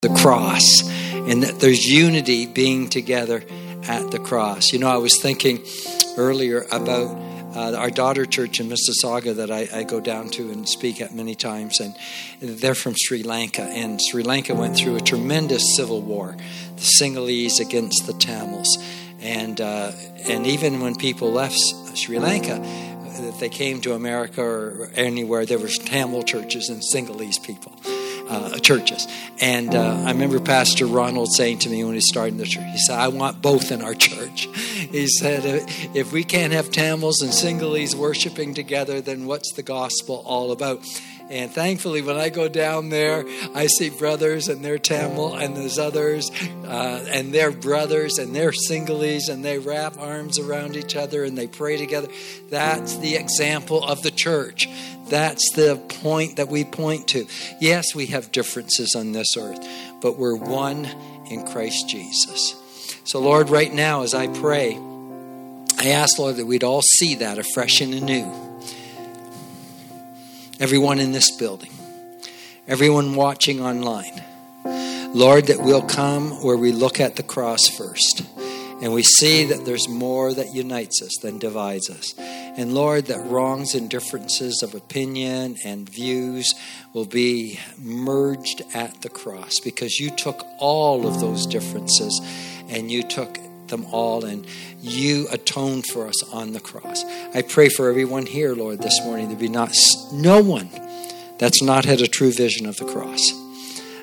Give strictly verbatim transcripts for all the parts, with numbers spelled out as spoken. the cross, and that there's unity being together at the cross. You know, I was thinking earlier about uh, our daughter church in Mississauga that I, I go down to and speak at many times, and they're from Sri Lanka, and Sri Lanka went through a tremendous civil war, the Sinhalese against the Tamils, and uh, and even when people left Sri Lanka, that they came to America or anywhere, there were Tamil churches and Sinhalese people, uh, churches. And uh, I remember Pastor Ronald saying to me when he started the church, he said, I want both in our church. He said, if we can't have Tamils and Sinhalese worshiping together, then what's the gospel all about? And thankfully, when I go down there, I see brothers and they're Tamil, and there's others, uh, and they're brothers, and they're Sinhalese, and they wrap arms around each other, and they pray together. That's the example of the church. That's the point that we point to. Yes, we have differences on this earth, but we're one in Christ Jesus. So, Lord, right now, as I pray, I ask, Lord, that we'd all see that afresh and anew. Everyone in this building, everyone watching online, Lord, that we'll come where we look at the cross first, and we see that there's more that unites us than divides us. And Lord, that wrongs and differences of opinion and views will be merged at the cross, because you took all of those differences and you took them all, and you atoned for us on the cross. I pray for everyone here, Lord, this morning. There be not no one that's not had a true vision of the cross.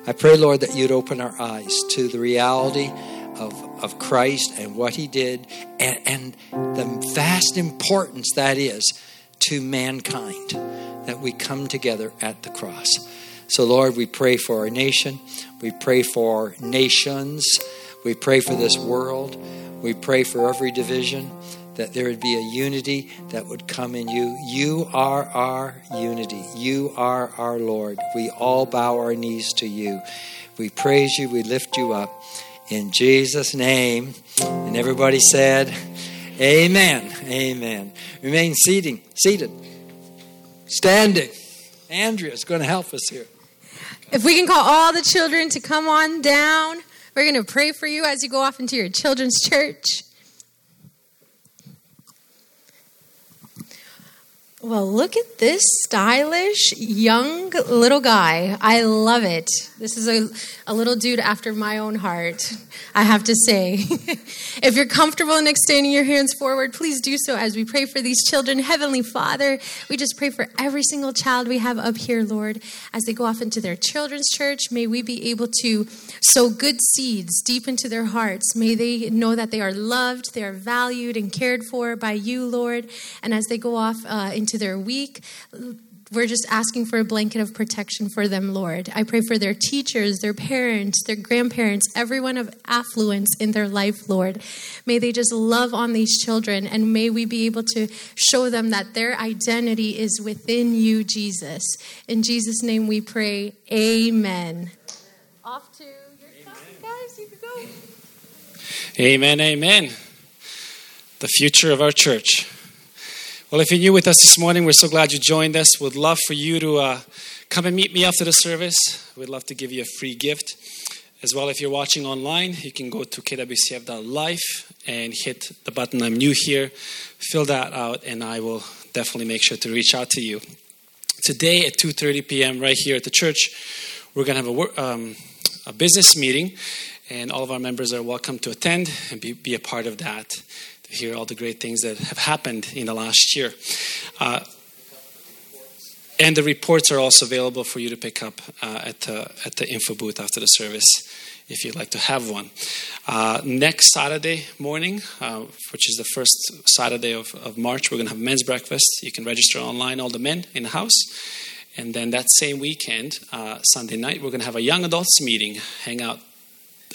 I pray, Lord, that you'd open our eyes to the reality of, of Christ and what he did, and, and the vast importance that is to mankind, that we come together at the cross. So, Lord, we pray for our nation. We pray for nations. We pray for this world. We pray for every division, that there would be a unity that would come in you. You are our unity. You are our Lord. We all bow our knees to you. We praise you. We lift you up. In Jesus' name. And everybody said, amen. Amen. Remain seating, seated. Standing. Andrea's going to help us here. If we can call all the children to come on down. We're going to pray for you as you go off into your children's church. Well, look at this stylish, young little guy. I love it. This is a, a little dude after my own heart, I have to say. If you're comfortable in extending your hands forward, please do so as we pray for these children. Heavenly Father, we just pray for every single child we have up here, Lord. As they go off into their children's church, may we be able to sow good seeds deep into their hearts. May they know that they are loved, they are valued and cared for by you, Lord. And as they go off uh, into their week, we're just asking for a blanket of protection for them, Lord. I pray for their teachers, their parents, their grandparents, everyone of affluence in their life, Lord. May they just love on these children, and may we be able to show them that their identity is within you, Jesus. In Jesus' name we pray, amen. Off to your class, guys. You can go. Amen, amen. The future of our church. Well, if you're new with us this morning, we're so glad you joined us. We'd love for you to uh, come and meet me after the service. We'd love to give you a free gift. As well, if you're watching online, you can go to k w c f dot life and hit the button, I'm new here. Fill that out, and I will definitely make sure to reach out to you. Today at two thirty p.m. right here at the church, we're going to have a, work, um, a business meeting, and all of our members are welcome to attend and be, be a part of that. Hear all the great things that have happened in the last year. Uh, and the reports are also available for you to pick up uh, at, uh, at the info booth after the service if you'd like to have one. Uh, next Saturday morning, uh, which is the first Saturday of, of March, we're going to have men's breakfast. You can register online, all the men in the house. And then that same weekend, uh, Sunday night, we're going to have a young adults meeting, hang out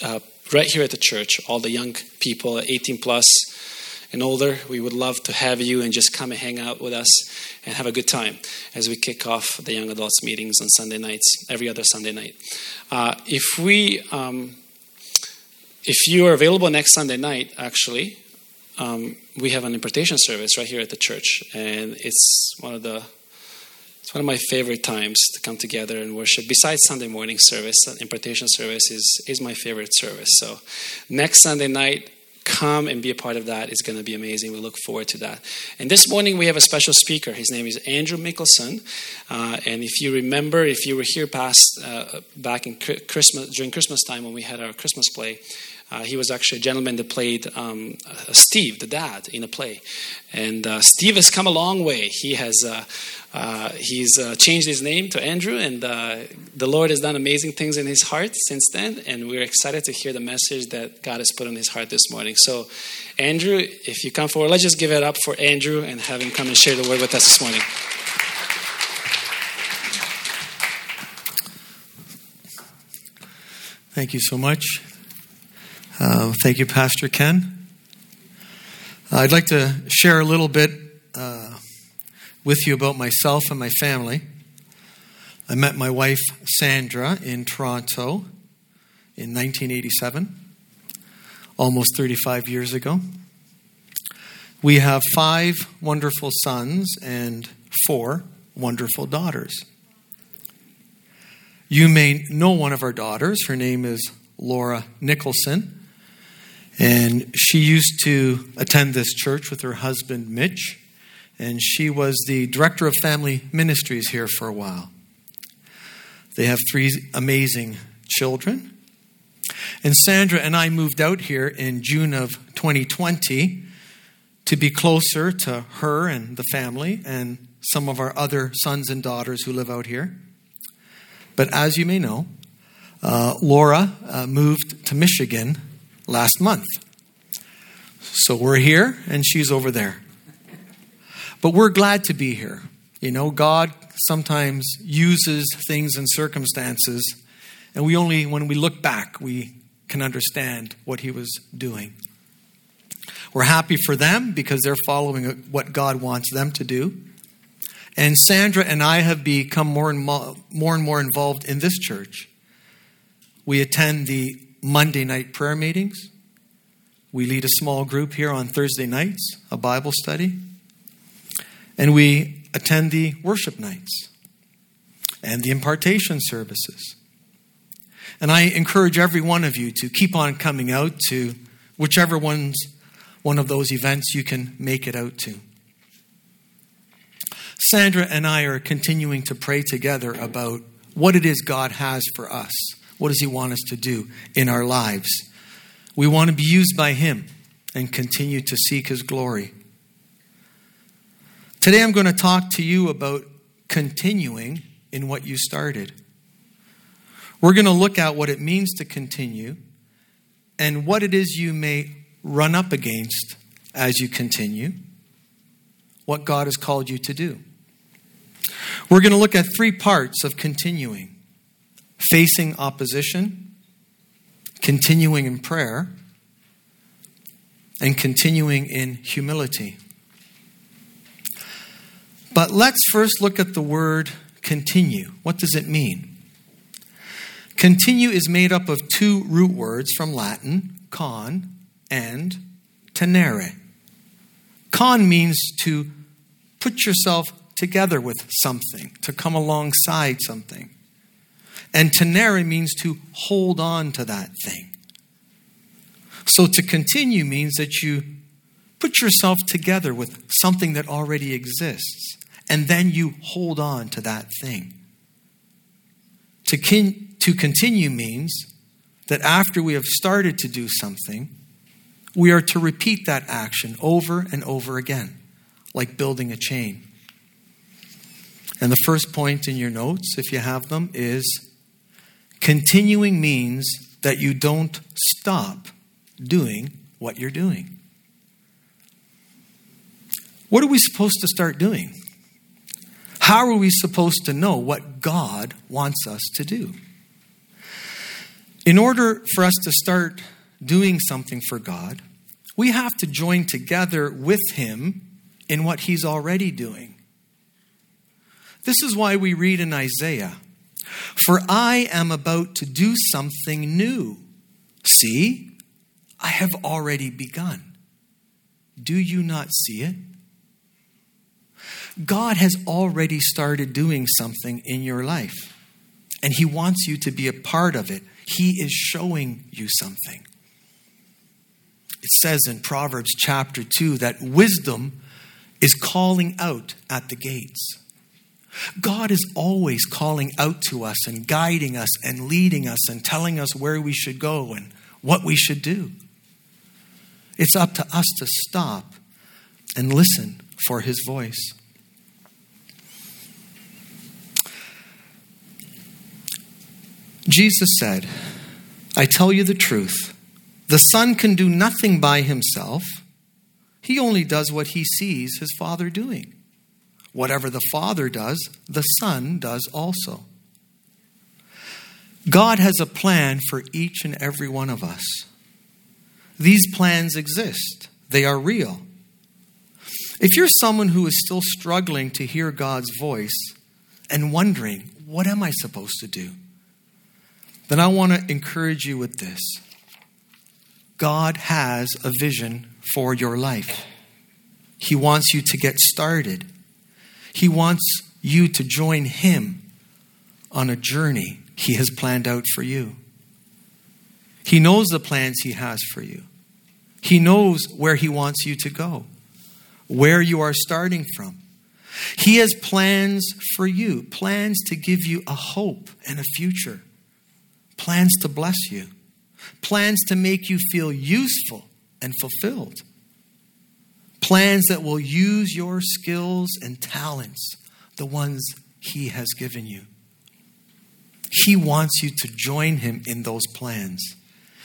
uh, right here at the church. All the young people, eighteen plus, and older, we would love to have you and just come and hang out with us and have a good time as we kick off the young adults meetings on Sunday nights, every other Sunday night. Uh, if we, um, if you are available next Sunday night, actually, um, we have an impartation service right here at the church, and it's one of the It's one of my favorite times to come together and worship. Besides Sunday morning service, impartation service is, is my favorite service. So next Sunday night, come and be a part of that. It's going to be amazing. We look forward to that. And this morning, we have a special speaker. His name is Andrew Mikkelson. Uh, and if you remember, if you were here past uh, back in Christmas during Christmas time when we had our Christmas play, Uh, he was actually a gentleman that played um, uh, Steve, the dad, in a play. And uh, Steve has come a long way. He has uh, uh, he's uh, changed his name to Andrew, and uh, the Lord has done amazing things in his heart since then. And we're excited to hear the message that God has put on his heart this morning. So, Andrew, if you come forward, let's just give it up for Andrew and have him come and share the word with us this morning. Thank you so much. Uh, thank you, Pastor Ken. Uh, I'd like to share a little bit uh, with you about myself and my family. I met my wife, Sandra, in Toronto in nineteen eighty-seven, almost thirty-five years ago. We have five wonderful sons and four wonderful daughters. You may know one of our daughters. Her name is Laura Nicholson. And she used to attend this church with her husband, Mitch, and she was the director of family ministries here for a while. They have three amazing children. And Sandra and I moved out here in June of twenty twenty to be closer to her and the family and some of our other sons and daughters who live out here. But as you may know, uh, Laura uh, moved to Michigan last month. So we're here and she's over there. But we're glad to be here. You know, God sometimes uses things and circumstances, and we only, when we look back, we can understand what he was doing. We're happy for them because they're following what God wants them to do. And Sandra and I have become more and more, more and more involved in this church. We attend the Monday night prayer meetings. We lead a small group here on Thursday nights, a Bible study. And we attend the worship nights and the impartation services. And I encourage every one of you to keep on coming out to whichever one's, one of those events you can make it out to. Sandra and I are continuing to pray together about what it is God has for us. What does he want us to do in our lives? We want to be used by him and continue to seek his glory. Today I'm going to talk to you about continuing in what you started. We're going to look at what it means to continue and what it is you may run up against as you continue, what God has called you to do. We're going to look at three parts of continuing: facing opposition, continuing in prayer, and continuing in humility. But let's first look at the word continue. What does it mean? Continue is made up of two root words from Latin, con and tenere. Con means to put yourself together with something, to come alongside something. And tenere means to hold on to that thing. So to continue means that you put yourself together with something that already exists, and then you hold on to that thing. To, con- to continue means that after we have started to do something, we are to repeat that action over and over again, like building a chain. And the first point in your notes, if you have them, is continuing means that you don't stop doing what you're doing. What are we supposed to start doing? How are we supposed to know what God wants us to do? In order for us to start doing something for God, we have to join together with him in what he's already doing. This is why we read in Isaiah, "For I am about to do something new. See, I have already begun. Do you not see it?" God has already started doing something in your life, and he wants you to be a part of it. He is showing you something. It says in Proverbs chapter two that wisdom is calling out at the gates. God is always calling out to us and guiding us and leading us and telling us where we should go and what we should do. It's up to us to stop and listen for his voice. Jesus said, "I tell you the truth, the Son can do nothing by himself. He only does what he sees his Father doing. Whatever the Father does, the Son does also." God has a plan for each and every one of us. These plans exist. They are real. If you're someone who is still struggling to hear God's voice and wondering, what am I supposed to do? Then I want to encourage you with this. God has a vision for your life. He wants you to get started. He wants you to join him on a journey he has planned out for you. He knows the plans he has for you. He knows where he wants you to go, where you are starting from. He has plans for you, plans to give you a hope and a future, plans to bless you, plans to make you feel useful and fulfilled, plans that will use your skills and talents, the ones he has given you. He wants you to join him in those plans.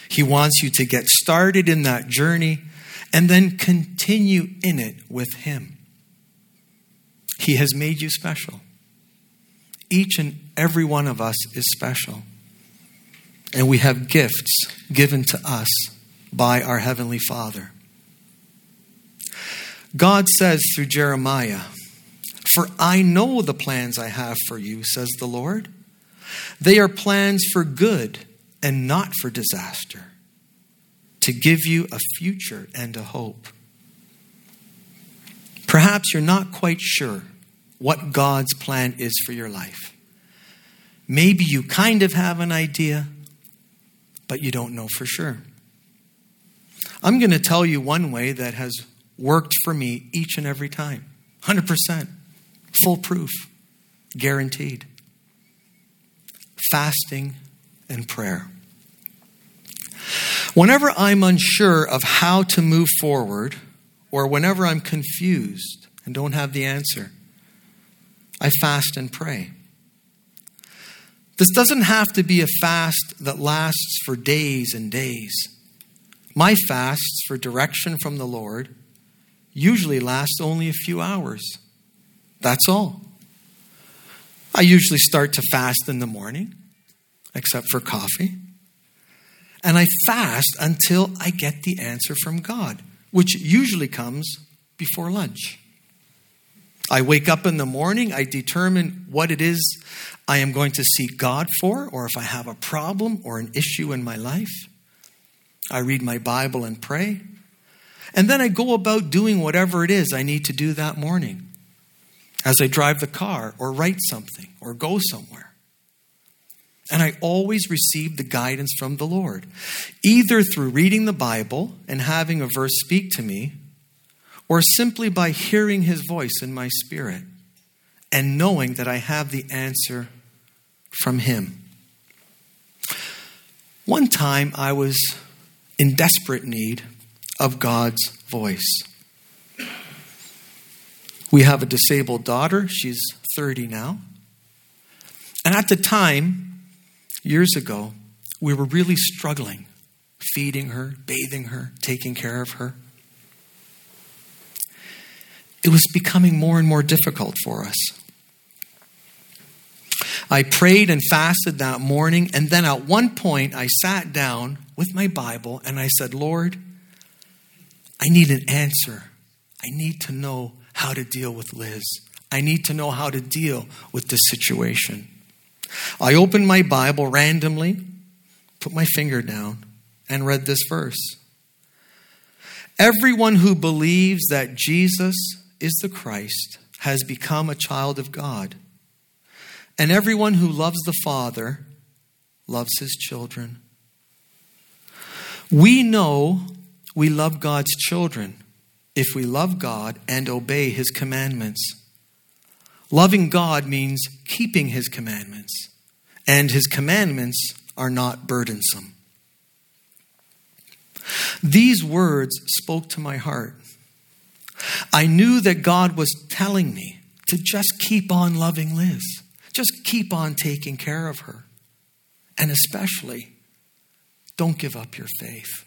He wants you to get started in that journey and then continue in it with him. He has made you special. Each and every one of us is special. And we have gifts given to us by our Heavenly Father. God says through Jeremiah, "For I know the plans I have for you, says the Lord. They are plans for good and not for disaster, to give you a future and a hope." Perhaps you're not quite sure what God's plan is for your life. Maybe you kind of have an idea, but you don't know for sure. I'm going to tell you one way that has worked for me each and every time. one hundred percent. Foolproof. Guaranteed. Fasting and prayer. Whenever I'm unsure of how to move forward, or whenever I'm confused and don't have the answer, I fast and pray. This doesn't have to be a fast that lasts for days and days. My fasts for direction from the Lord usually lasts only a few hours. That's all. I usually start to fast in the morning, except for coffee. And I fast until I get the answer from God, which usually comes before lunch. I wake up in the morning, I determine what it is I am going to seek God for, or if I have a problem or an issue in my life. I read my Bible and pray. And then I go about doing whatever it is I need to do that morning as I drive the car or write something or go somewhere. And I always receive the guidance from the Lord, either through reading the Bible and having a verse speak to me, or simply by hearing his voice in my spirit and knowing that I have the answer from him. One time I was in desperate need of God's voice. We have a disabled daughter. She's thirty now. And at the time, years ago, we were really struggling, feeding her, bathing her, taking care of her. It was becoming more and more difficult for us. I prayed and fasted that morning, and then at one point I sat down with my Bible and I said, "Lord, I need an answer. I need to know how to deal with Liz. I need to know how to deal with this situation." I opened my Bible randomly, put my finger down, and read this verse. "Everyone who believes that Jesus is the Christ has become a child of God. And everyone who loves the Father loves his children. We know we love God's children if we love God and obey his commandments. Loving God means keeping his commandments, and his commandments are not burdensome. These words spoke to my heart. I knew that God was telling me to just keep on loving Liz. Just keep on taking care of her. And especially, don't give up your faith.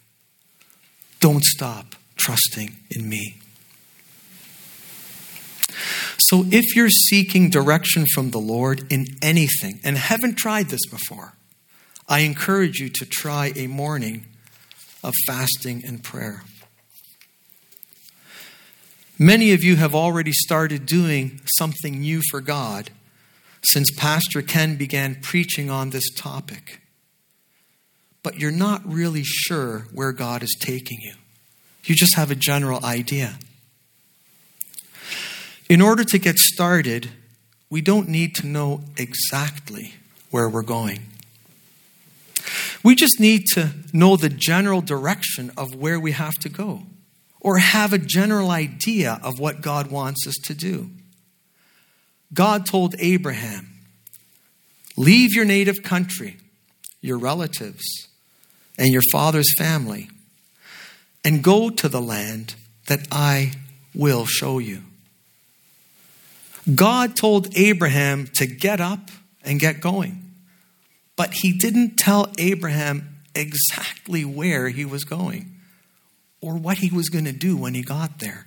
Don't stop trusting in me. So if you're seeking direction from the Lord in anything, and haven't tried this before, I encourage you to try a morning of fasting and prayer. Many of you have already started doing something new for God since Pastor Ken began preaching on this topic. But you're not really sure where God is taking you. You just have a general idea. In order to get started, we don't need to know exactly where we're going. We just need to know the general direction of where we have to go, or have a general idea of what God wants us to do. God told Abraham, leave your native country, your relatives, and your father's family, and go to the land that I will show you. God told Abraham to get up and get going, but he didn't tell Abraham exactly where he was going or what he was going to do when he got there.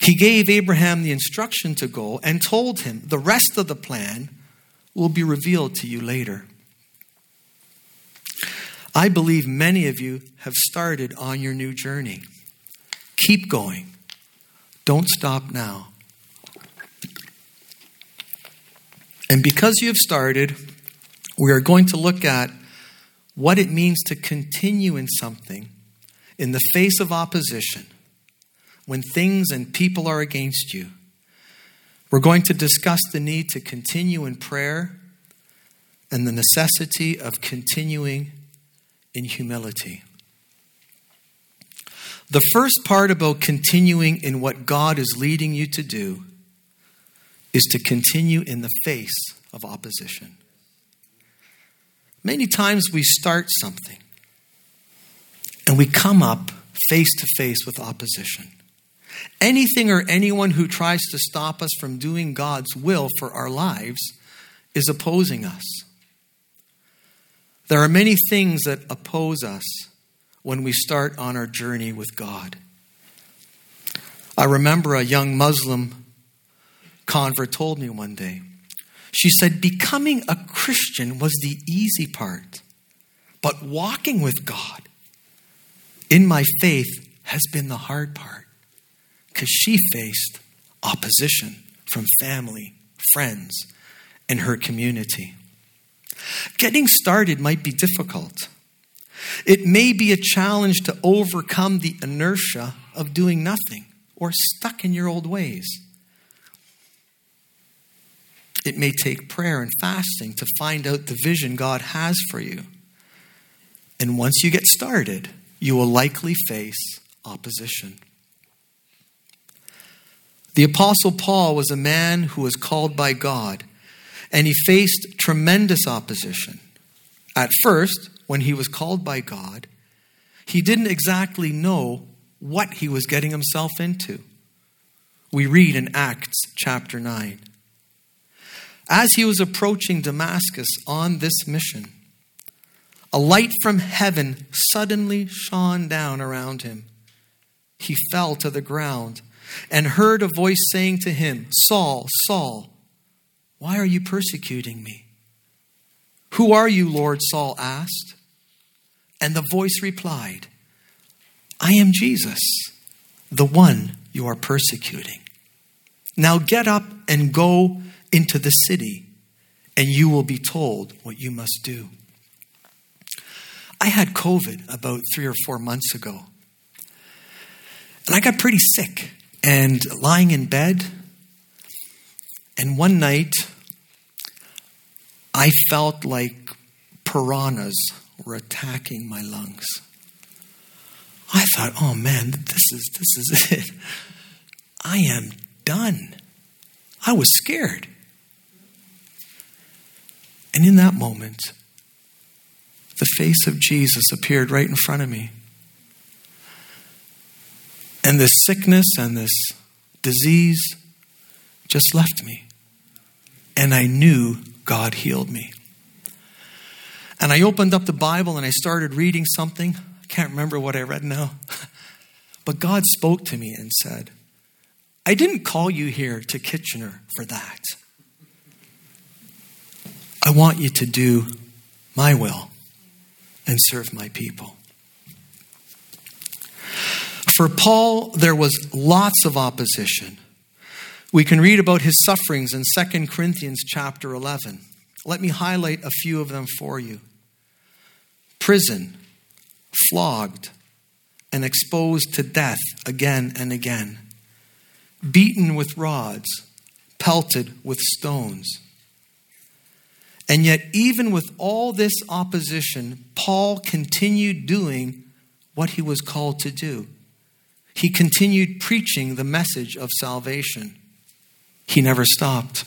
He gave Abraham the instruction to go and told him the rest of the plan will be revealed to you later. I believe many of you have started on your new journey. Keep going. Don't stop now. And because you have started, we are going to look at what it means to continue in something in the face of opposition, when things and people are against you. We're going to discuss the need to continue in prayer and the necessity of continuing in humility. The first part about continuing in what God is leading you to do is to continue in the face of opposition. Many times we start something and we come up face to face with opposition. Anything or anyone who tries to stop us from doing God's will for our lives is opposing us. There are many things that oppose us when we start on our journey with God. I remember a young Muslim convert told me one day. She said, becoming a Christian was the easy part, but walking with God in my faith has been the hard part, because she faced opposition from family, friends, and her community. Getting started might be difficult. It may be a challenge to overcome the inertia of doing nothing or stuck in your old ways. It may take prayer and fasting to find out the vision God has for you. And once you get started, you will likely face opposition. The Apostle Paul was a man who was called by God, and he faced tremendous opposition. At first, when he was called by God, he didn't exactly know what he was getting himself into. We read in Acts chapter nine. As he was approaching Damascus on this mission, a light from heaven suddenly shone down around him. He fell to the ground and heard a voice saying to him, Saul, Saul, why are you persecuting me? Who are you, Lord? Saul asked. And the voice replied, I am Jesus, the one you are persecuting. Now get up and go into the city, and you will be told what you must do. I had COVID about three or four months ago, and I got pretty sick and lying in bed. And one night, I felt like piranhas were attacking my lungs. I thought, oh man, this is this is it. I am done. I was scared. And in that moment, the face of Jesus appeared right in front of me. And this sickness and this disease just left me. And I knew God healed me. And I opened up the Bible and I started reading something. I can't remember what I read now. But God spoke to me and said, I didn't call you here to Kitchener for that. I want you to do my will and serve my people. For Paul, there was lots of opposition. We can read about his sufferings in Second Corinthians chapter eleven. Let me highlight a few of them for you. Prison, flogged, and exposed to death again and again. Beaten with rods, pelted with stones. And yet, even with all this opposition, Paul continued doing what he was called to do. He continued preaching the message of salvation. He never stopped.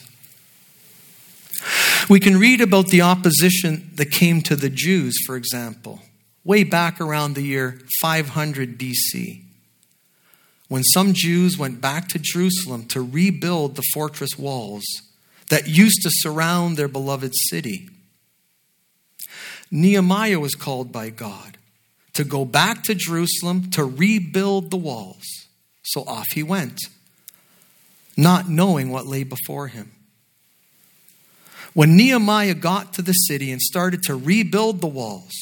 We can read about the opposition that came to the Jews, for example, way back around the year five hundred B C, when some Jews went back to Jerusalem to rebuild the fortress walls that used to surround their beloved city. Nehemiah was called by God to go back to Jerusalem to rebuild the walls. So off he went, not knowing what lay before him. When Nehemiah got to the city and started to rebuild the walls,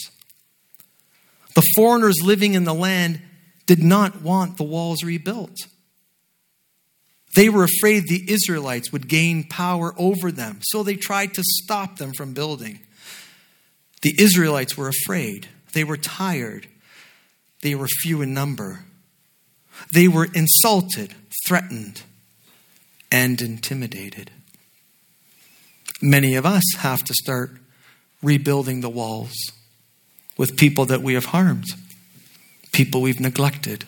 the foreigners living in the land did not want the walls rebuilt. They were afraid the Israelites would gain power over them, so they tried to stop them from building. The Israelites were afraid. They were tired. They were few in number. They were insulted, threatened, and intimidated. Many of us have to start rebuilding the walls with people that we have harmed, people we've neglected.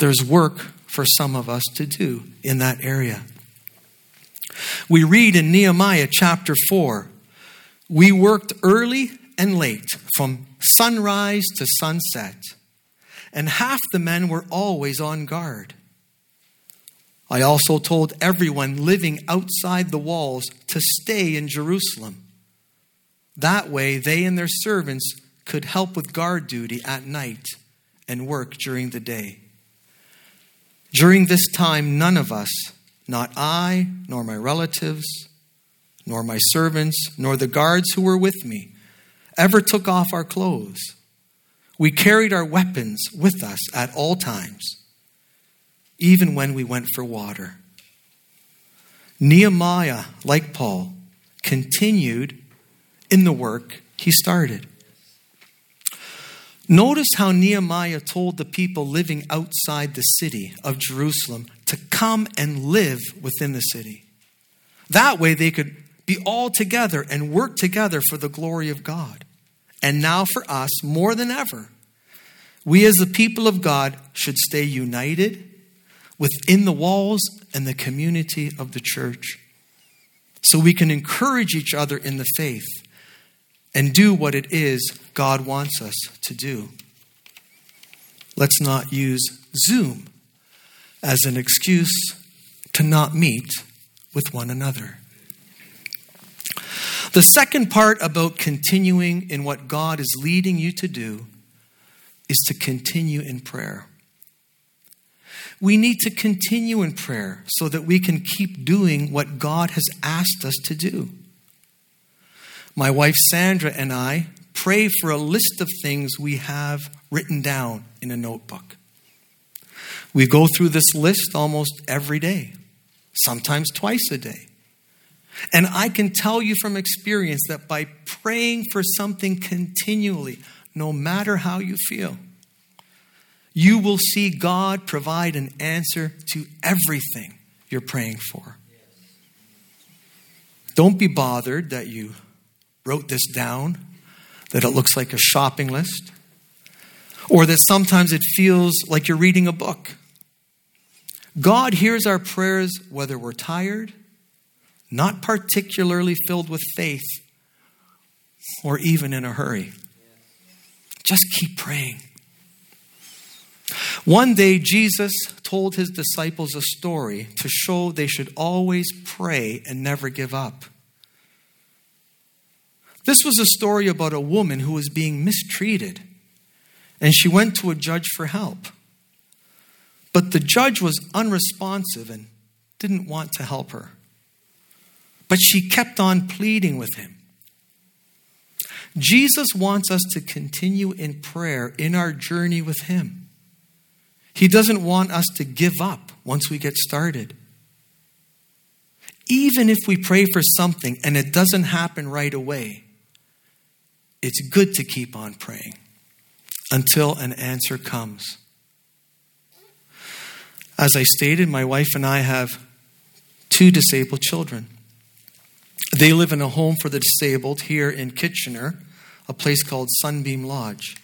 There's work for some of us to do in that area. We read in Nehemiah chapter four, we worked early and late from sunrise to sunset, and half the men were always on guard. I also told everyone living outside the walls to stay in Jerusalem. That way, they and their servants could help with guard duty at night and work during the day. During this time, none of us, not I, nor my relatives, nor my servants, nor the guards who were with me, ever took off our clothes. We carried our weapons with us at all times, even when we went for water. Nehemiah, like Paul, continued in the work he started. Notice how Nehemiah told the people living outside the city of Jerusalem to come and live within the city. That way they could be all together and work together for the glory of God. And now for us, more than ever, we as the people of God should stay united within the walls and the community of the church, so we can encourage each other in the faith and do what it is God wants us to do. Let's not use Zoom as an excuse to not meet with one another. The second part about continuing in what God is leading you to do is to continue in prayer. We need to continue in prayer so that we can keep doing what God has asked us to do. My wife Sandra and I pray for a list of things we have written down in a notebook. We go through this list almost every day, sometimes twice a day. And I can tell you from experience that by praying for something continually, no matter how you feel, you will see God provide an answer to everything you're praying for. Don't be bothered that you wrote this down, that it looks like a shopping list, or that sometimes it feels like you're reading a book. God hears our prayers whether we're tired, not particularly filled with faith, or even in a hurry. Just keep praying. One day, Jesus told his disciples a story to show they should always pray and never give up. This was a story about a woman who was being mistreated, and she went to a judge for help. But the judge was unresponsive and didn't want to help her. But she kept on pleading with him. Jesus wants us to continue in prayer in our journey with him. He doesn't want us to give up once we get started. Even if we pray for something and it doesn't happen right away, it's good to keep on praying until an answer comes. As I stated, my wife and I have two disabled children. They live in a home for the disabled here in Kitchener, a place called Sunbeam Lodge.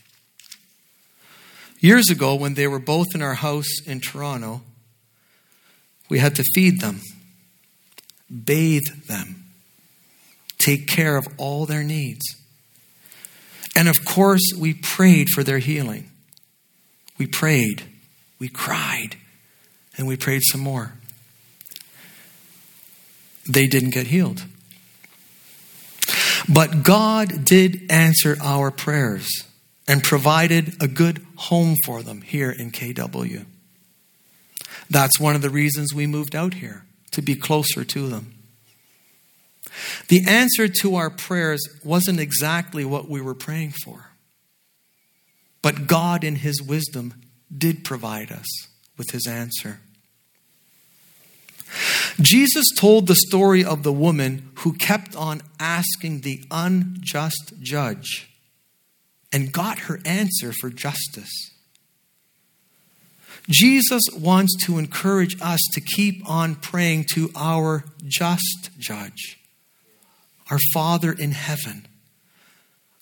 Years ago, when they were both in our house in Toronto, we had to feed them, bathe them, take care of all their needs. And of course, we prayed for their healing. We prayed, we cried, and we prayed some more. They didn't get healed. But God did answer our prayers and provided a good home for them here in K W. That's one of the reasons we moved out here, to be closer to them. The answer to our prayers wasn't exactly what we were praying for, but God in his wisdom did provide us with his answer. Jesus told the story of the woman who kept on asking the unjust judge and got her answer for justice. Jesus wants to encourage us to keep on praying to our just judge, our Father in heaven,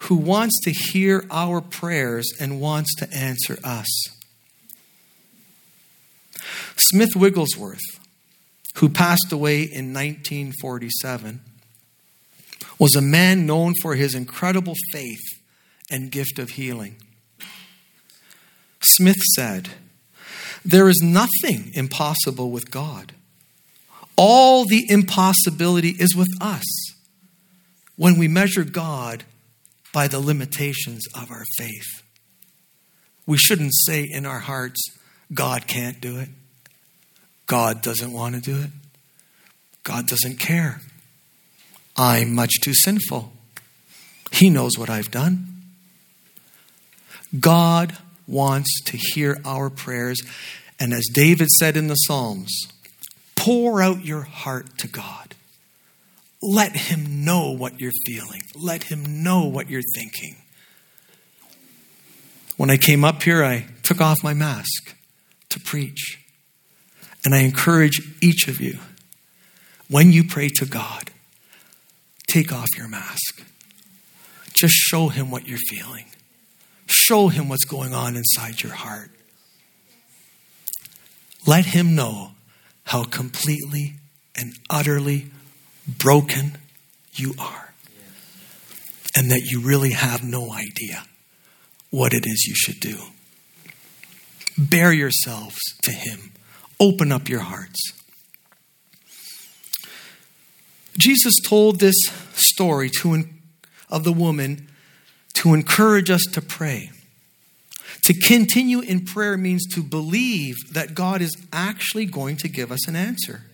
who wants to hear our prayers and wants to answer us. Smith Wigglesworth, who passed away in nineteen forty-seven, was a man known for his incredible faith and gift of healing. Smith said, "There is nothing impossible with God. All the impossibility is with us when we measure God by the limitations of our faith." We shouldn't say in our hearts, "God can't do it. God doesn't want to do it. God doesn't care. I'm much too sinful. He knows what I've done." God wants to hear our prayers. And as David said in the Psalms, pour out your heart to God. Let him know what you're feeling. Let him know what you're thinking. When I came up here, I took off my mask to preach. And I encourage each of you, when you pray to God, take off your mask. Just show him what you're feeling. Show him what's going on inside your heart. Let him know how completely and utterly broken you are, and that you really have no idea what it is you should do. Bear yourselves to him. Open up your hearts. Jesus told this story to, of the woman to encourage us to pray. To continue in prayer means to believe that God is actually going to give us an answer.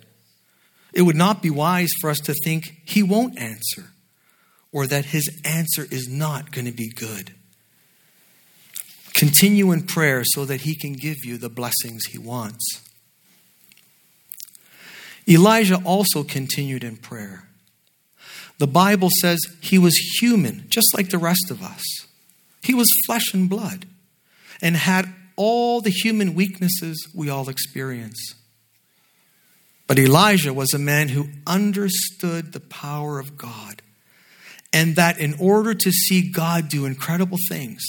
It would not be wise for us to think he won't answer or that his answer is not going to be good. Continue in prayer so that he can give you the blessings he wants. Elijah also continued in prayer. The Bible says he was human, just like the rest of us. He was flesh and blood and had all the human weaknesses we all experience. But Elijah was a man who understood the power of God, and that in order to see God do incredible things,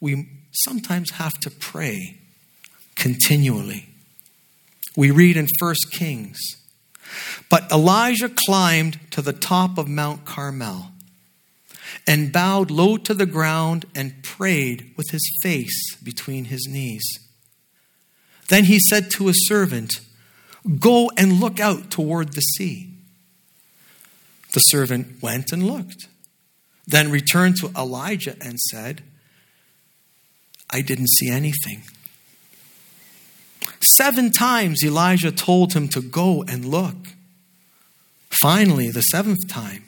we sometimes have to pray continually. We read in First Kings, but Elijah climbed to the top of Mount Carmel and bowed low to the ground and prayed with his face between his knees. Then he said to his servant, "Go and look out toward the sea." The servant went and looked, then returned to Elijah and said, "I didn't see anything." Seven times Elijah told him to go and look. Finally, the seventh time,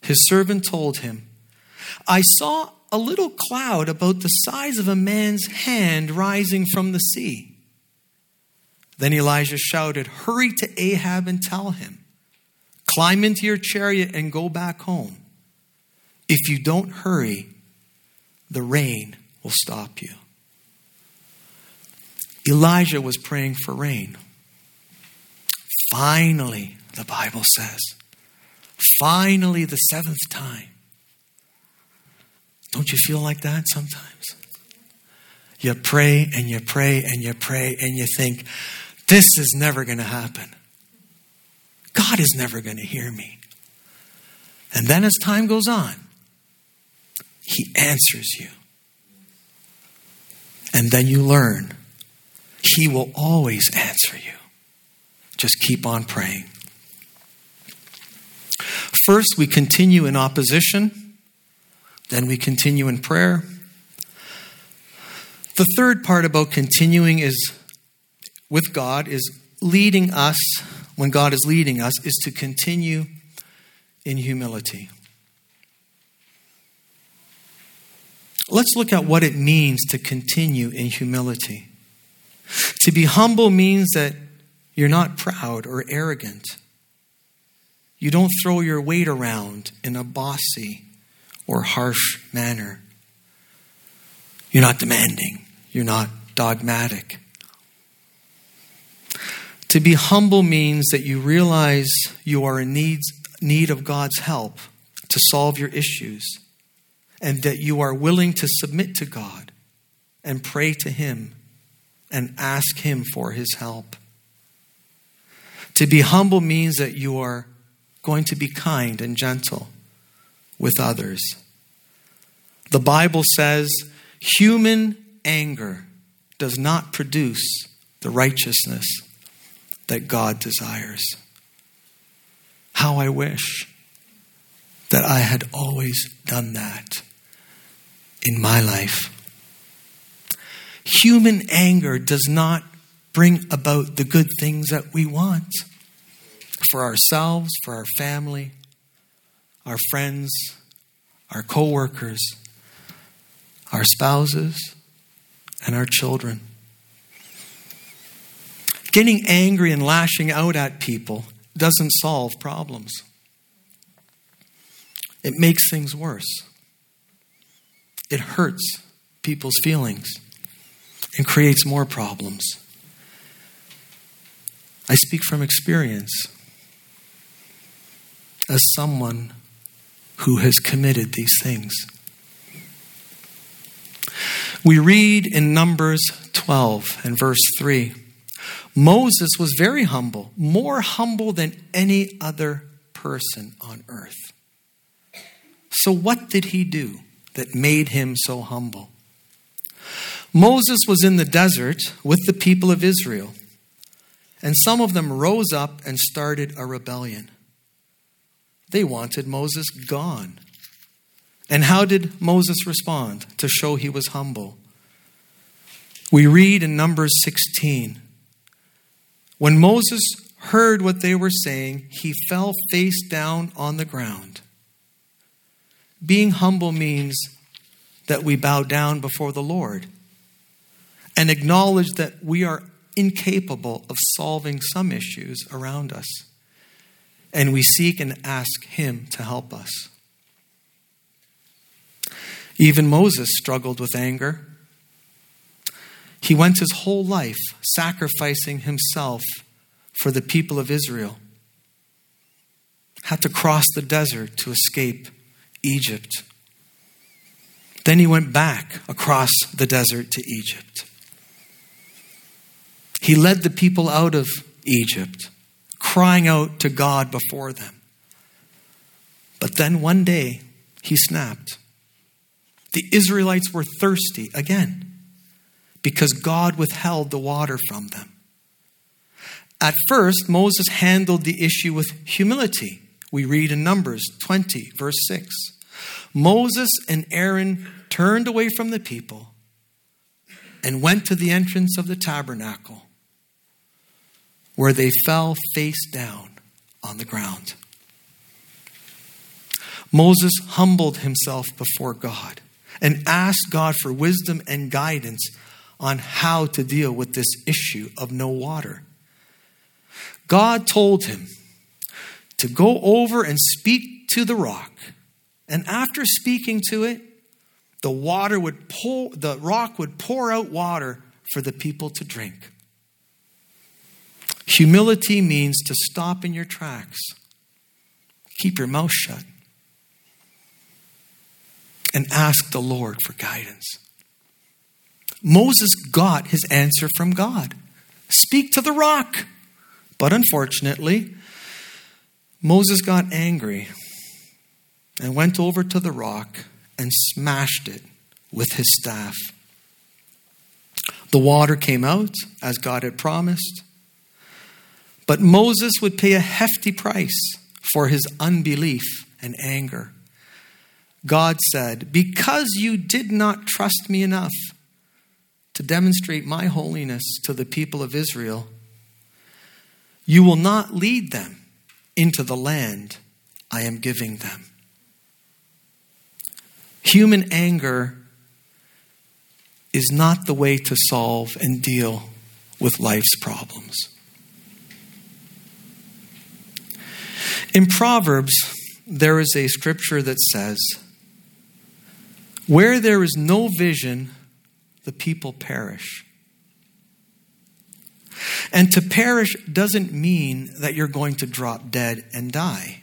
his servant told him, "I saw a little cloud about the size of a man's hand rising from the sea." Then Elijah shouted, "Hurry to Ahab and tell him, climb into your chariot and go back home. If you don't hurry, the rain will stop you." Elijah was praying for rain. Finally, the Bible says, finally, the seventh time. Don't you feel like that sometimes? You pray and you pray and you pray and you think, this is never going to happen. God is never going to hear me. And then as time goes on, he answers you. And then you learn he will always answer you. Just keep on praying. First, we continue in opposition. Then we continue in prayer. The third part about continuing is with God is leading us, when God is leading us, is to continue in humility. Let's look at what it means to continue in humility. To be humble means that you're not proud or arrogant. You don't throw your weight around in a bossy or harsh manner. You're not demanding. You're not dogmatic. To be humble means that you realize you are in needs, need of God's help to solve your issues, and that you are willing to submit to God and pray to him and ask him for his help. To be humble means that you are going to be kind and gentle with others. The Bible says, human anger does not produce the righteousness that God desires. How I wish that I had always done that in my life. Human anger does not bring about the good things that we want for ourselves, for our family, our friends, our co-workers, our spouses, and our children. Getting angry and lashing out at people doesn't solve problems. It makes things worse. It hurts people's feelings and creates more problems. I speak from experience as someone who has committed these things. We read in Numbers twelve and verse three, Moses was very humble, more humble than any other person on earth. So what did he do that made him so humble? Moses was in the desert with the people of Israel, and some of them rose up and started a rebellion. They wanted Moses gone. And how did Moses respond to show he was humble? We read in Numbers sixteen, when Moses heard what they were saying, he fell face down on the ground. Being humble means that we bow down before the Lord and acknowledge that we are incapable of solving some issues around us, and we seek and ask him to help us. Even Moses struggled with anger, He went his whole life sacrificing himself for the people of Israel. Had to cross the desert to escape Egypt. Then he went back across the desert to Egypt. He led the people out of Egypt, crying out to God before them. But then one day, he snapped. The Israelites were thirsty again because God withheld the water from them. At first, Moses handled the issue with humility. We read in Numbers twenty, verse six. Moses and Aaron turned away from the people and went to the entrance of the tabernacle, where they fell face down on the ground. Moses humbled himself before God and asked God for wisdom and guidance on how to deal with this issue of no water. God told him to go over and speak to the rock. And after speaking to it, the water would pour, the rock would pour out water for the people to drink. Humility means to stop in your tracks. Keep your mouth shut. And ask the Lord for guidance. Moses got his answer from God. Speak to the rock. But unfortunately, Moses got angry and went over to the rock and smashed it with his staff. The water came out as God had promised. But Moses would pay a hefty price for his unbelief and anger. God said, because you did not trust me enough to demonstrate my holiness to the people of Israel, you will not lead them into the land I am giving them. Human anger is not the way to solve and deal with life's problems. In Proverbs, there is a scripture that says, where there is no vision, the people perish. And to perish doesn't mean that you're going to drop dead and die.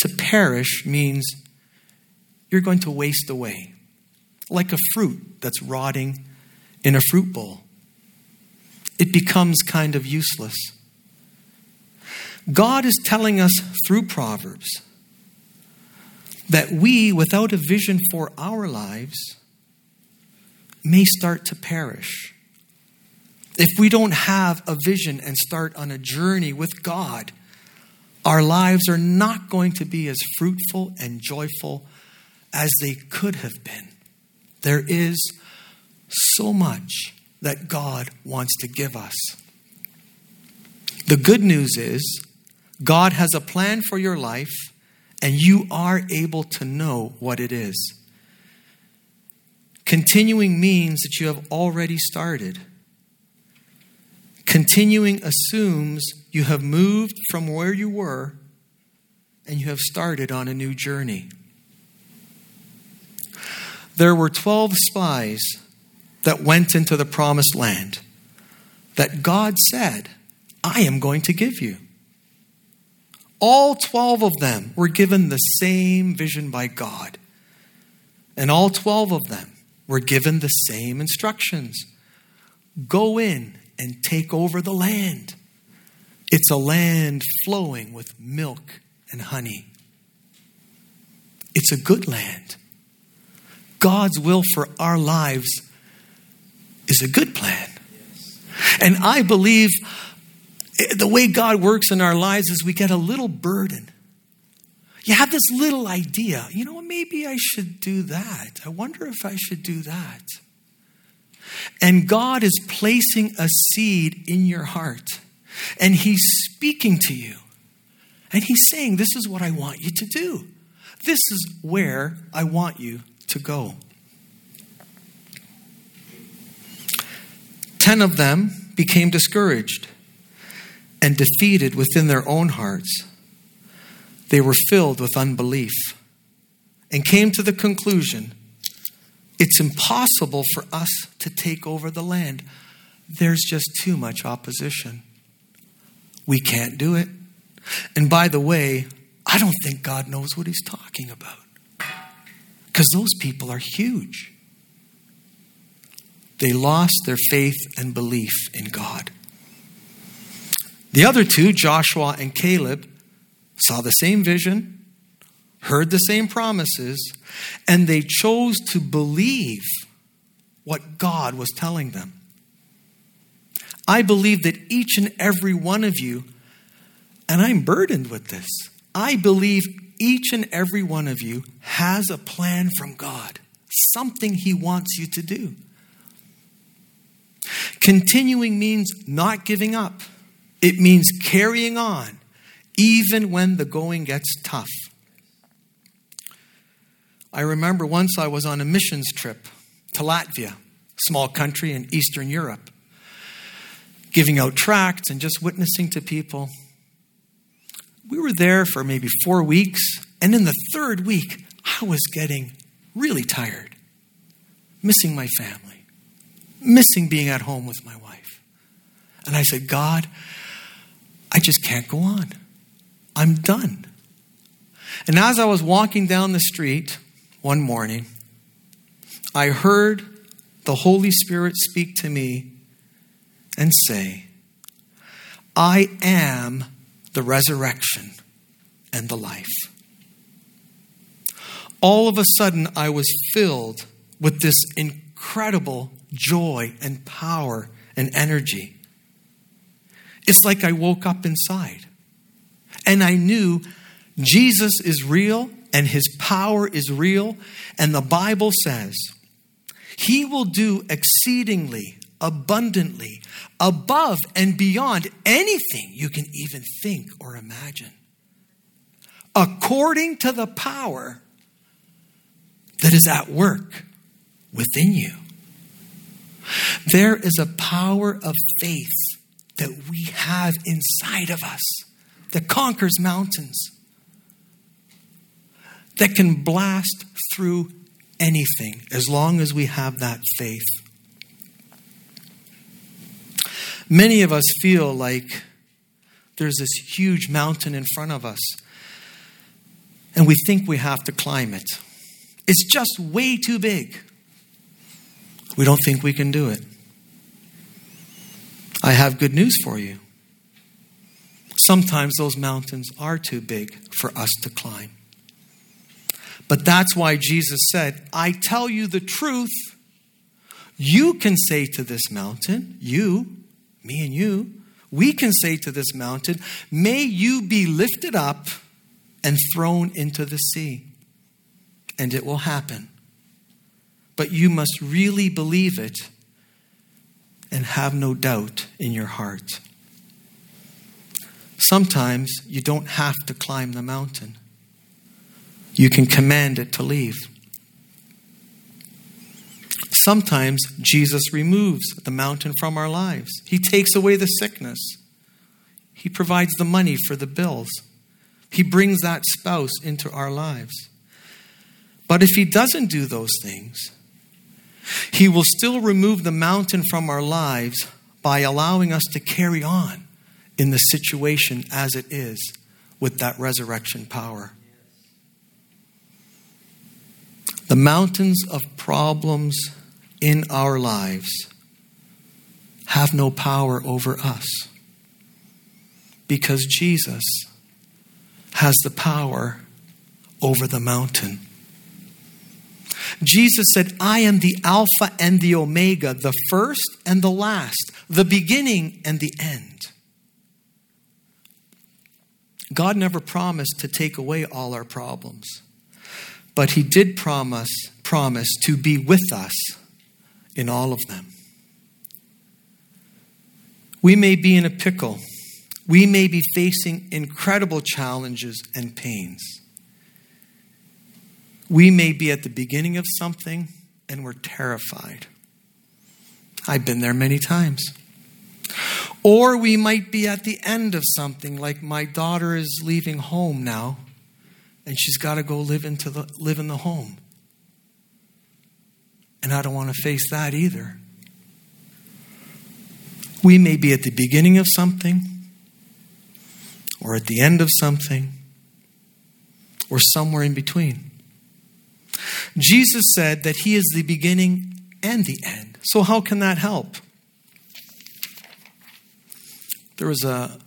To perish means you're going to waste away, like a fruit that's rotting in a fruit bowl. It becomes kind of useless. God is telling us through Proverbs that we, without a vision for our lives, may start to perish. If we don't have a vision and start on a journey with God, our lives are not going to be as fruitful and joyful as they could have been. There is so much that God wants to give us. The good news is God has a plan for your life, and you are able to know what it is. Continuing means that you have already started. Continuing assumes you have moved from where you were and you have started on a new journey. There were twelve spies that went into the promised land that God said, I am going to give you. All twelve of them were given the same vision by God. And all twelve of them were given the same instructions. Go in and take over the land. It's a land flowing with milk and honey. It's a good land. God's will for our lives is a good plan. And I believe the way God works in our lives is we get a little burden. You have this little idea. You know, maybe I should do that. I wonder if I should do that. And God is placing a seed in your heart. And he's speaking to you. And he's saying, this is what I want you to do. This is where I want you to go. Ten of them became discouraged and defeated within their own hearts. They were filled with unbelief and came to the conclusion It's impossible for us to take over the land. There's just too much opposition. We can't do it. And by the way, I don't think God knows what he's talking about, because those people are huge. They lost their faith and belief in God. The other two, Joshua and Caleb, saw the same vision, heard the same promises, and they chose to believe what God was telling them. I believe that each and every one of you, and I'm burdened with this, I believe each and every one of you has a plan from God, something he wants you to do. Continuing means not giving up. It means carrying on, even when the going gets tough. I remember once I was on a missions trip to Latvia, small country in Eastern Europe, giving out tracts and just witnessing to people. We were there for maybe four weeks, and in the third week, I was getting really tired, missing my family, missing being at home with my wife. And I said, God, I just can't go on. I'm done. And as I was walking down the street one morning, I heard the Holy Spirit speak to me and say, I am the resurrection and the life. All of a sudden, I was filled with this incredible joy and power and energy. It's like I woke up inside and I knew Jesus is real and his power is real. And the Bible says he will do exceedingly, abundantly, above and beyond anything you can even think or imagine, according to the power that is at work within you. There is a power of faith that we have inside of us that conquers mountains, that can blast through anything as long as we have that faith. Many of us feel like there's this huge mountain in front of us, and we think we have to climb it. It's just way too big. We don't think we can do it. I have good news for you. Sometimes those mountains are too big for us to climb. But that's why Jesus said, I tell you the truth. You can say to this mountain, you, me and you, we can say to this mountain, may you be lifted up and thrown into the sea. And it will happen. But you must really believe it and have no doubt in your heart. Sometimes you don't have to climb the mountain. You can command it to leave. Sometimes Jesus removes the mountain from our lives. He takes away the sickness. He provides the money for the bills. He brings that spouse into our lives. But if he doesn't do those things, he will still remove the mountain from our lives by allowing us to carry on in the situation as it is with that resurrection power. The mountains of problems in our lives have no power over us, because Jesus has the power over the mountain. Jesus said, I am the Alpha and the Omega, the first and the last, the beginning and the end. God never promised to take away all our problems, but he did promise, promise to be with us in all of them. We may be in a pickle. We may be facing incredible challenges and pains. We may be at the beginning of something and we're terrified. I've been there many times. Or we might be at the end of something, like my daughter is leaving home now and she's got to go live into the live in the home. And I don't want to face that either. We may be at the beginning of something or at the end of something or somewhere in between. Jesus said that he is the beginning and the end. So how can that help? There was a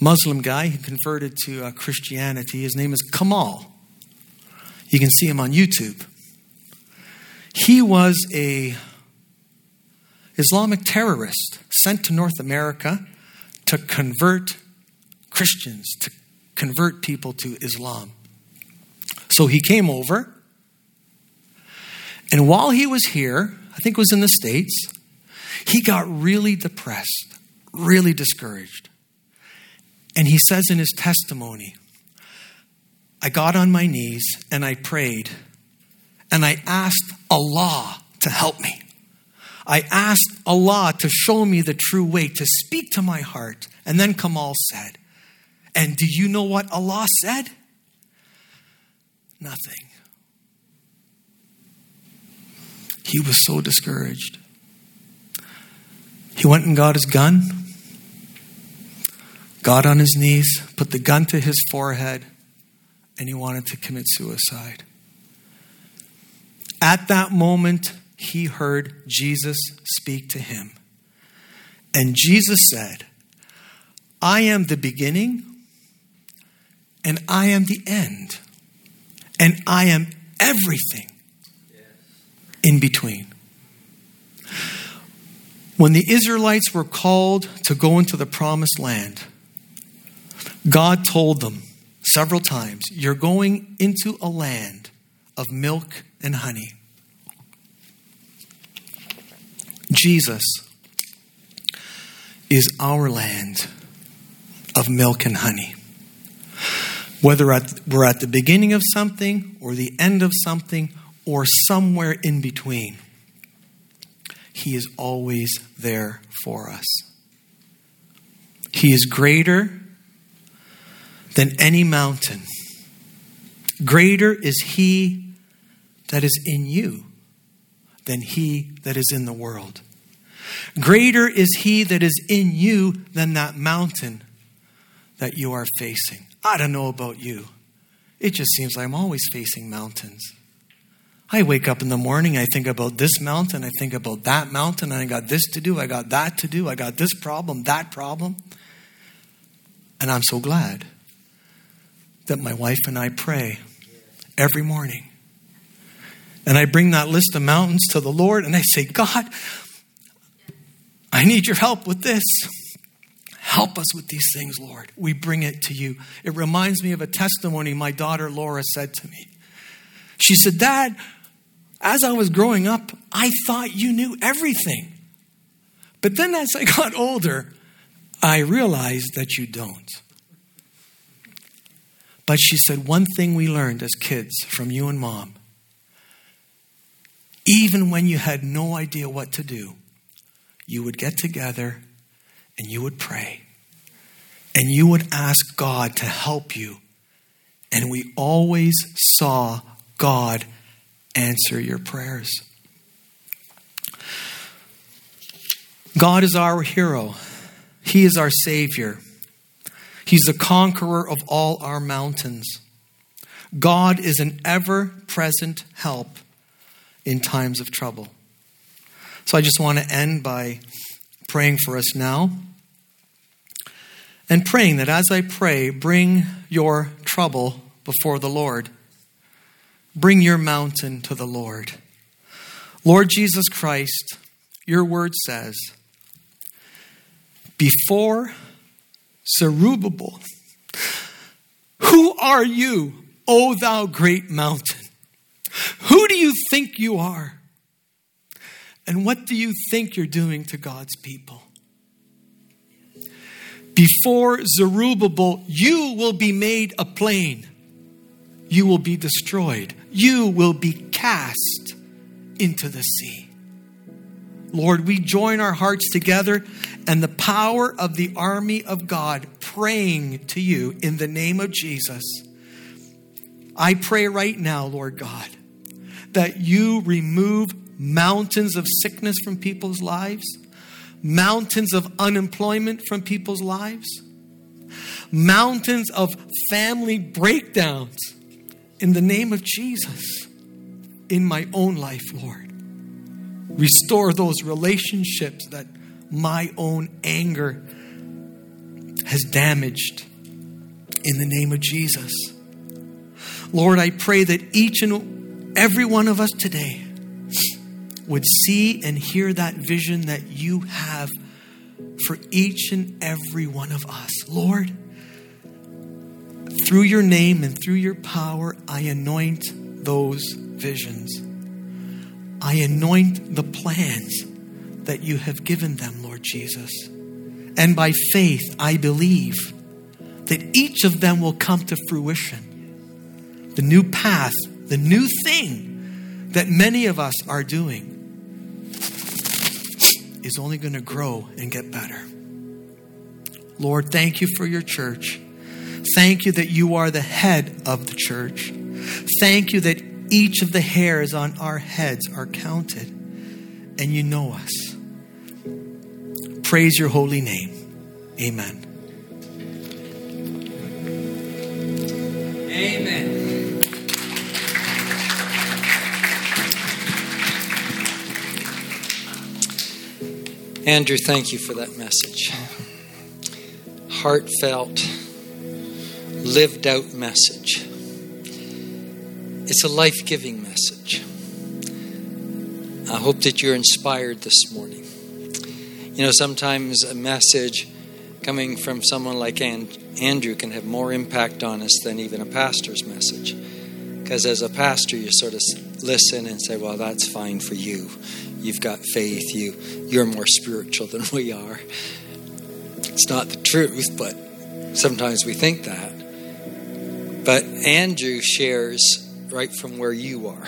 Muslim guy who converted to Christianity. His name is Kamal. You can see him on YouTube. He was a Islamic terrorist sent to North America to convert Christians, to convert people to Islam. So he came over, and while he was here, I think it was in the States, he got really depressed, really discouraged. And he says in his testimony, I got on my knees and I prayed and I asked Allah to help me. I asked Allah to show me the true way, to speak to my heart. And then Kamal said, and do you know what Allah said? Nothing. He was so discouraged. He went and got his gun, got on his knees, put the gun to his forehead, and he wanted to commit suicide. At that moment, he heard Jesus speak to him. And Jesus said, I am the beginning, and I am the end, and I am everything in between. When the Israelites were called to go into the promised land, God told them several times, you're going into a land of milk and honey. Jesus is our land of milk and honey. Whether at, we're at the beginning of something or the end of something or somewhere in between, he is always there for us. He is greater than any mountain. Greater is he that is in you than he that is in the world. Greater is he that is in you than that mountain that you are facing. I don't know about you. It just seems like I'm always facing mountains. I wake up in the morning, I think about this mountain, I think about that mountain, and I got this to do, I got that to do, I got this problem, that problem. And I'm so glad that my wife and I pray every morning. And I bring that list of mountains to the Lord and I say, God, I need your help with this. Help us with these things, Lord. We bring it to you. It reminds me of a testimony my daughter Laura said to me. She said, Dad, as I was growing up, I thought you knew everything. But then as I got older, I realized that you don't. But she said, one thing we learned as kids from you and Mom, even when you had no idea what to do, you would get together and you would pray and you would ask God to help you. And we always saw God answer your prayers. God is our hero. He is our Savior. He's the conqueror of all our mountains. God is an ever-present help in times of trouble. So I just want to end by praying for us now and praying that as I pray, bring your trouble before the Lord. Bring your mountain to the Lord. Lord Jesus Christ, your word says, before Zerubbabel, who are you, O thou great mountain? Who do you think you are? And what do you think you're doing to God's people? Before Zerubbabel, you will be made a plain. You will be destroyed. You will be cast into the sea. Lord, we join our hearts together and the power of the army of God praying to you in the name of Jesus. I pray right now, Lord God, that you remove mountains of sickness from people's lives, mountains of unemployment from people's lives, mountains of family breakdowns in the name of Jesus in my own life, Lord. Restore those relationships that my own anger has damaged in the name of Jesus. Lord, I pray that each and every one of us today would see and hear that vision that you have for each and every one of us. Lord, through your name and through your power, I anoint those visions. I anoint the plans that you have given them, Lord Jesus. And by faith, I believe that each of them will come to fruition. The new path, the new thing that many of us are doing is only going to grow and get better. Lord, thank you for your church. Thank you that you are the head of the church. Thank you that each of the hairs on our heads are counted and you know us. Praise your holy name. Amen. Amen. Andrew, thank you for that message. Heartfelt, lived out message. It's a life-giving message. I hope that you're inspired this morning. You know, sometimes a message coming from someone like Andrew can have more impact on us than even a pastor's message. Because as a pastor, you sort of listen and say, well, that's fine for you. You've got faith. You, you're more spiritual than we are. It's not the truth, but sometimes we think that. But Andrew shares right from where you are.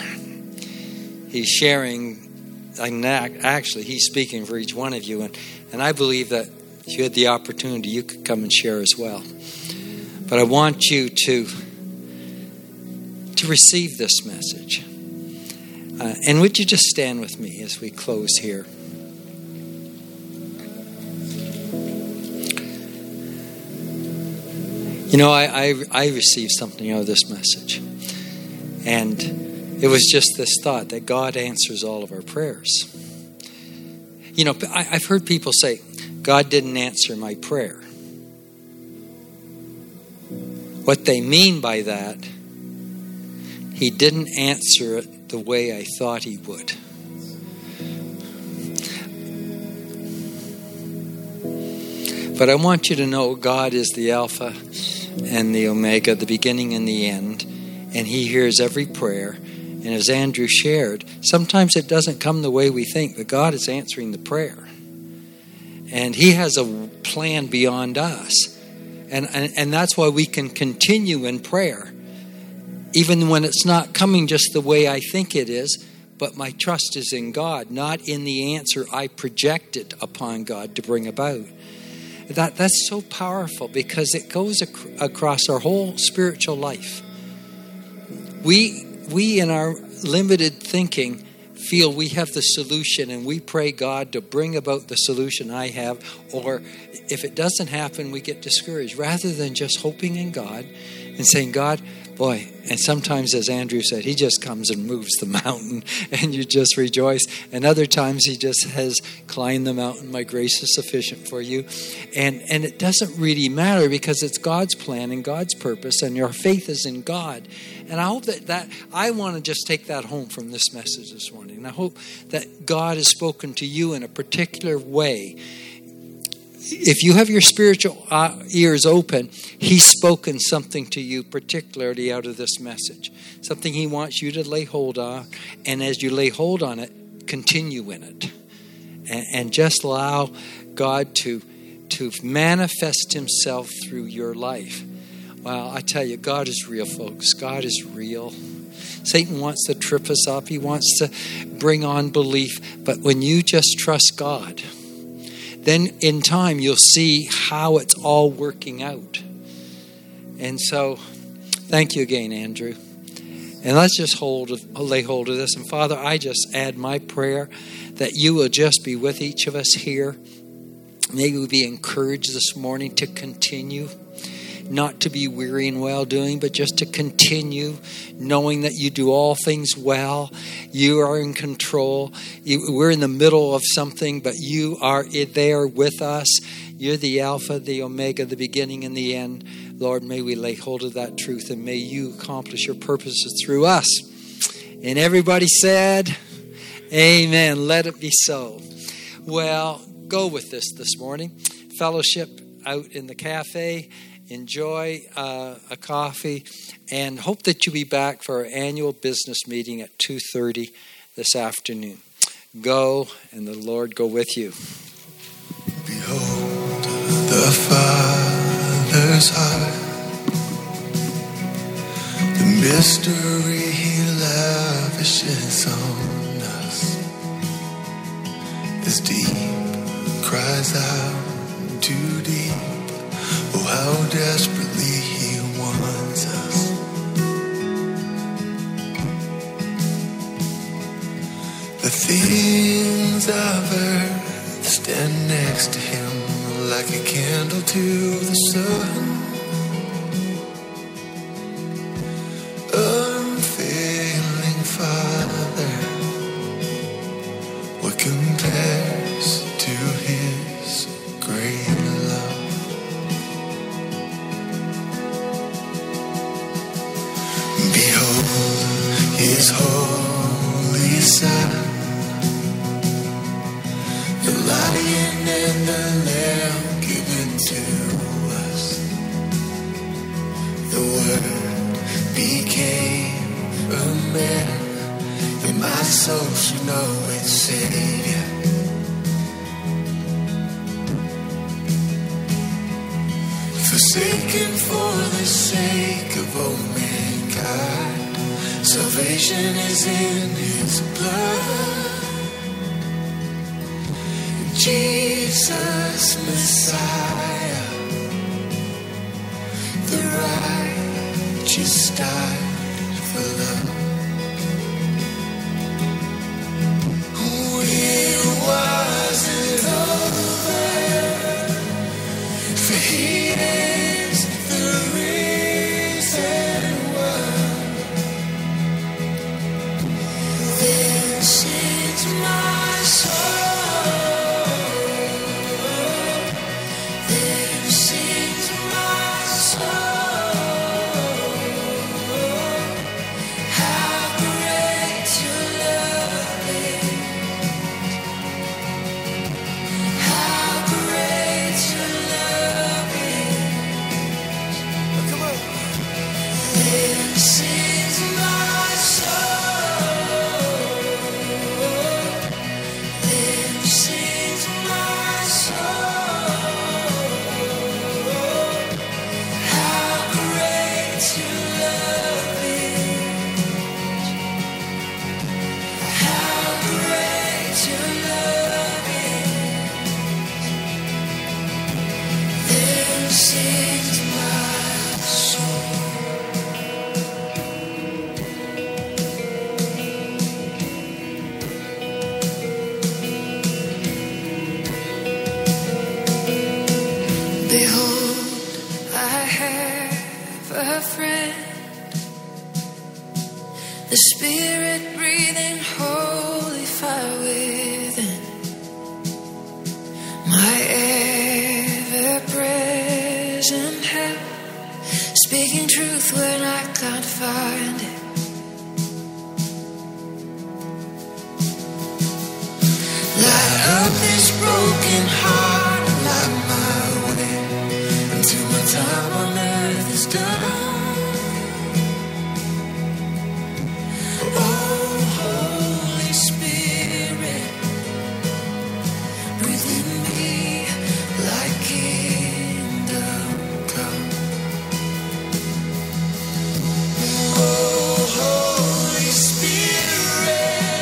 He's sharing, and actually he's speaking for each one of you, and, and I believe that if you had the opportunity, you could come and share as well. But I want you to to receive this message. Uh, and would you just stand with me as we close here? You know, I, I, I received something out of this message. And it was just this thought that God answers all of our prayers. You know, I've heard people say, God didn't answer my prayer. What they mean by that, He didn't answer it the way I thought He would. But I want you to know God is the Alpha and the Omega, the beginning and the end. And He hears every prayer. And as Andrew shared, sometimes it doesn't come the way we think, but God is answering the prayer. And He has a plan beyond us. And, and, and that's why we can continue in prayer, even when it's not coming just the way I think it is, but my trust is in God, not in the answer I projected upon God to bring about. That, that's so powerful because it goes ac- across our whole spiritual life. We we in our limited thinking feel we have the solution and we pray God to bring about the solution I have, or if it doesn't happen, we get discouraged rather than just hoping in God and saying, God, boy, and sometimes as Andrew said, He just comes and moves the mountain and you just rejoice. And other times He just has climbed the mountain, my grace is sufficient for you. And, and it doesn't really matter because it's God's plan and God's purpose and your faith is in God. And I hope that, that I want to just take that home from this message this morning. And I hope that God has spoken to you in a particular way. If you have your spiritual ears open, He's spoken something to you particularly out of this message. Something He wants you to lay hold on. And as you lay hold on it, continue in it. And, and just allow God to, to manifest Himself through your life. Well, I tell you, God is real, folks. God is real. Satan wants to trip us up. He wants to bring on belief. But when you just trust God, then in time you'll see how it's all working out. And so, thank you again, Andrew. And let's just hold, lay hold of this. And Father, I just add my prayer that you will just be with each of us here. Maybe we'll be encouraged this morning to continue, not to be weary in well doing, but just to continue knowing that you do all things well. You are in control. You, we're in the middle of something, but you are there with us. You're the Alpha, the Omega, the beginning and the end. Lord, may we lay hold of that truth, and may you accomplish your purposes through us. And everybody said, amen. Let it be so. Well, go with this this morning. Fellowship out in the cafe. Enjoy uh, a coffee, and hope that you be back for our annual business meeting at two thirty this afternoon. Go, and the Lord go with you. Behold the Father's heart, the mystery he lavishes on us, as deep cries out to deep. Oh, how desperately he wants us. The things of earth stand next to him like a candle to the sun. Unfailing Father, what compares to his grace? His holy Son, the Lion and the Lamb given to us. The Word became a man, and my soul should know its Savior. Forsaken for the sake of all mankind, salvation is in his blood. Jesus Messiah, the righteous died for love. It wasn't over, for he is the reason. My soul, then sings my soul, how great your love is, how great your love is. Oh, come on. Then sings my soul. The Spirit breathing holy fire within, my ever-present help, speaking truth when I can't find it. Light up this broken heart, light my way until my time on earth is done.